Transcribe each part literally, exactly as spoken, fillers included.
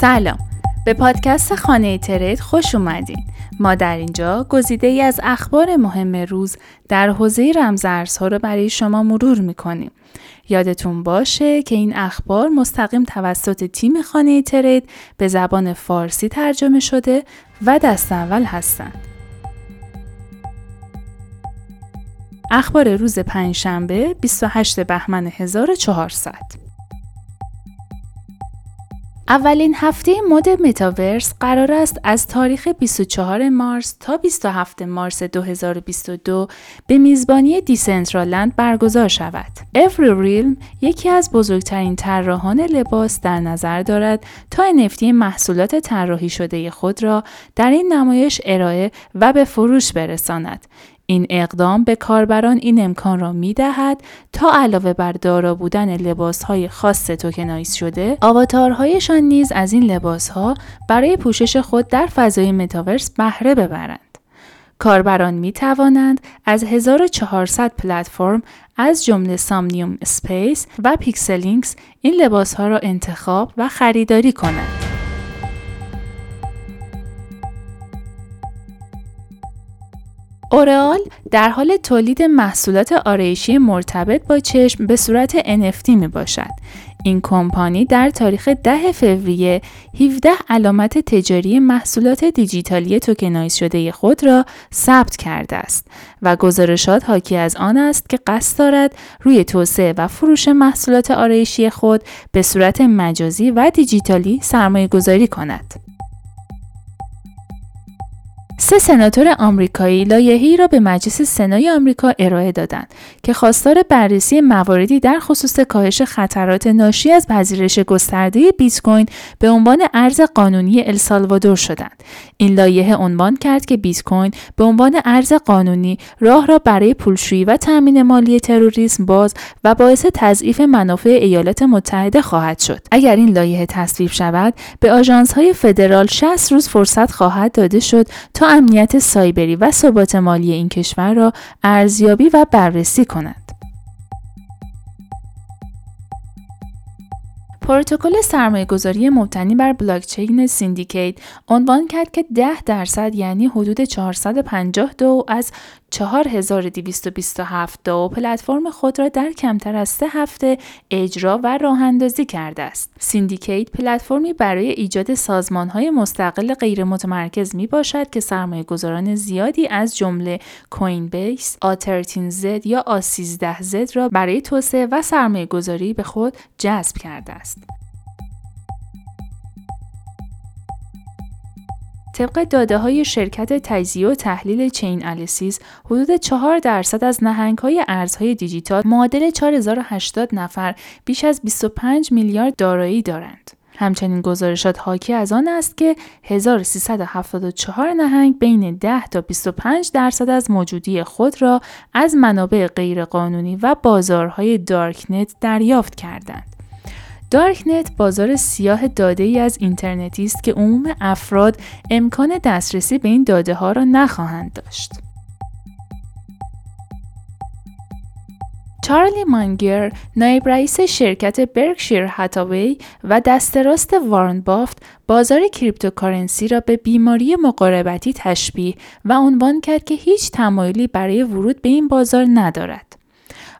سلام، به پادکست خانه ی ترید خوش اومدین. ما در اینجا گزیده‌ای از اخبار مهم روز در حوزه رمزارزها رو برای شما مرور می‌کنیم. یادتون باشه که این اخبار مستقیم توسط تیم خانه ی ترید به زبان فارسی ترجمه شده و دست اول هستن. اخبار روز پنجشنبه بیست و هشتم بهمن هزار و چهارصد. اولین هفته مد متاورس قرار است از تاریخ بیست و چهارم مارس تا بیست و هفتم مارس دو هزار و بیست و دو به میزبانی دیسنترالند برگزار شود. Afro Realm یکی از بزرگترین طراحان لباس در نظر دارد تا ان اف تی محصولات طراحی شده خود را در این نمایش ارائه و به فروش برساند. این اقدام به کاربران این امکان را می دهد تا علاوه بر دارا بودن لباس‌های خاص توکنایز شده، آواتارهایشان نیز از این لباس‌ها برای پوشش خود در فضای متاورس بهره ببرند. کاربران می توانند از هزار و چهارصد پلتفرم از جمله سامنیوم اسپیس و پیکسلینکس این لباس‌ها را انتخاب و خریداری کنند. لورئال در حال تولید محصولات آرایشی مرتبط با چشم به صورت ان اف تی می باشد. این کمپانی در تاریخ دهم فوریه هفده علامت تجاری محصولات دیجیتالی توکنایز شده خود را ثبت کرده است و گزارشات حاکی از آن است که قصد دارد روی توسعه و فروش محصولات آرایشی خود به صورت مجازی و دیجیتالی سرمایه گذاری کند. سه سناتور آمریکایی لایحه‌ای را به مجلس سنای آمریکا ارائه دادند که خواستار بررسی مواردی در خصوص کاهش خطرات ناشی از پذیرش گسترده بیت کوین به عنوان ارز قانونی السالوادور شدند. این لایحه عنوان کرد که بیت کوین به عنوان ارز قانونی راه را برای پولشویی و تامین مالی تروریسم باز و باعث تضعیف منافع ایالات متحده خواهد شد. اگر این لایحه تصویب شود، به آژانس‌های فدرال شصت روز فرصت خواهد داده شد تا امنیت سایبری و ثبات مالی این کشور را ارزیابی و بررسی کنند. پروتکل سرمایه‌گذاری مبتنی بر بلاکچین سیندیکیت عنوان کرد که ده درصد یعنی حدود چهارصد و پنجاه دو از چهار هزار و دویست و بیست و هفت داو پلتفرم خود را در کمتر از سه هفته اجرا و راه‌اندازی کرده است. سیندیکیت پلتفرمی برای ایجاد سازمان‌های مستقل غیر متمرکز می‌باشد که سرمایه‌گذاران زیادی از جمله کوین بیس، آ ترتین زد یا آ سیزده زد را برای توسعه و سرمایه‌گذاری به خود جذب کرده است. طبق داده‌های شرکت تجزیه و تحلیل چاینالیسیس، حدود چهار درصد از نهنگ‌های ارزهای دیجیتال معادل چهار هزار و هشتاد نفر بیش از بیست و پنج میلیارد دارایی دارند. همچنین گزارشات حاکی از آن است که هزار و سیصد و هفتاد و چهار نهنگ بین ده تا بیست و پنج درصد از موجودی خود را از منابع غیرقانونی و بازارهای دارکنت دریافت کردند. دارکنت بازار سیاه داده‌ای از اینترنتی است که عموم افراد امکان دسترسی به این داده‌ها را نخواهند داشت. چارلی مانگر، نایب رئیس شرکت برکشیر هاتاوی و دست راست وارن بافت، بازار کریپتوکارنسی را به بیماری مقاربتی تشبیه و عنوان کرد که هیچ تمایلی برای ورود به این بازار ندارد.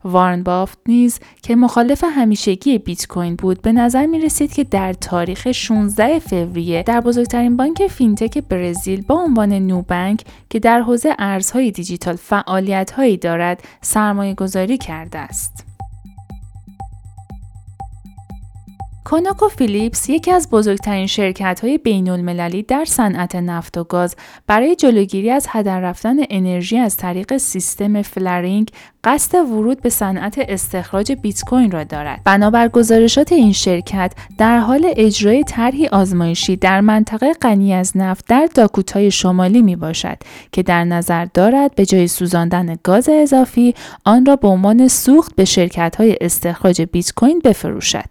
وارن بافت نیز که مخالف همیشگی بیت کوین بود، به نظر می رسید که در تاریخ شانزدهم فوریه در بزرگترین بانک فینتک برزیل با عنوان نو بانک که در حوزه ارزهای دیجیتال فعالیت‌هایی دارد، سرمایه گذاری کرده است. کونوکوفیلیپس یکی از بزرگترین شرکت‌های بین‌المللی در صنعت نفت و گاز برای جلوگیری از هدر رفتن انرژی از طریق سیستم فلرینگ قصد ورود به صنعت استخراج بیت کوین را دارد. بنابر گزارشات این شرکت، در حال اجرای طرحی آزمایشی در منطقه غنی از نفت در داکوتای شمالی میباشد که در نظر دارد به جای سوزاندن گاز اضافی، آن را به عنوان سوخت به شرکت‌های استخراج بیت کوین بفروشد.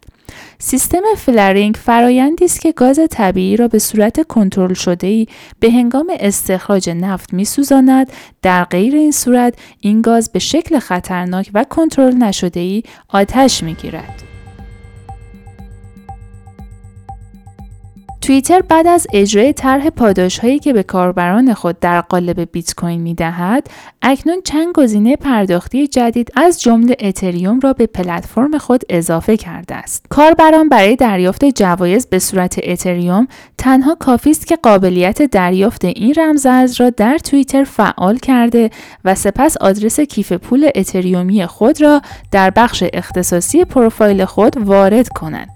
سیستم فلرینگ فرآیندی است که گاز طبیعی را به صورت کنترل شده‌ای به هنگام استخراج نفت می‌سوزاند. در غیر این صورت این گاز به شکل خطرناک و کنترل نشده‌ای آتش می‌گیرد. توییتر بعد از اجرای طرح پاداش‌هایی که به کاربران خود در قالب بیت کوین می‌دهد، اکنون چند گزینه پرداختی جدید از جمله اتریوم را به پلتفرم خود اضافه کرده است. کاربران برای دریافت جوایز به صورت اتریوم تنها کافی است که قابلیت دریافت این رمز ارز را در توییتر فعال کرده و سپس آدرس کیف پول اتریومی خود را در بخش اختصاصی پروفایل خود وارد کنند.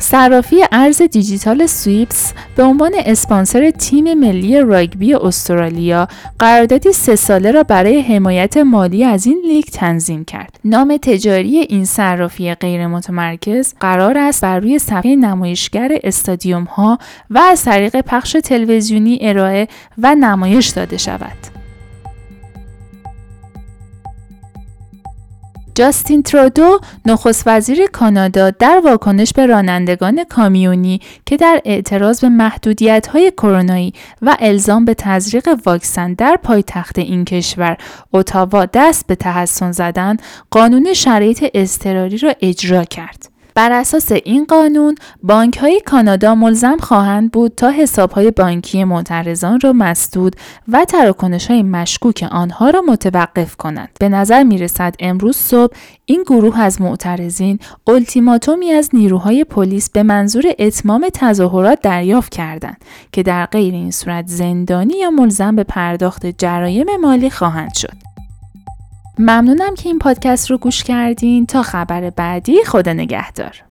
صرافی ارز دیجیتال سویپس به عنوان اسپانسر تیم ملی راگبی استرالیا قراردادی سه ساله را برای حمایت مالی از این لیگ تنظیم کرد. نام تجاری این صرافی غیر متمرکز قرار است بر روی صفحه نمایشگر استادیوم ها و از طریق پخش تلویزیونی ارائه و نمایش داده شود. جاستین ترودو، نخست وزیر کانادا، در واکنش به رانندگان کامیونی که در اعتراض به محدودیت‌های کرونایی و الزام به تزریق واکسن در پایتخت این کشور، اتاوا، دست به تحسن زدن، قانون شرایط اضطراری را اجرا کرد. بر اساس این قانون، بانک‌های کانادا ملزم خواهند بود تا حساب‌های بانکی معترضان را مسدود و تراکنش‌های مشکوک آنها را متوقف کنند. به نظر می‌رسد امروز صبح این گروه از معترضین التیماتومی از نیروهای پلیس به منظور اتمام تظاهرات دریافت کردند که در غیر این صورت زندانی یا ملزم به پرداخت جرایم مالی خواهند شد. ممنونم که این پادکست رو گوش کردین. تا خبر بعدی، خدا نگهدار.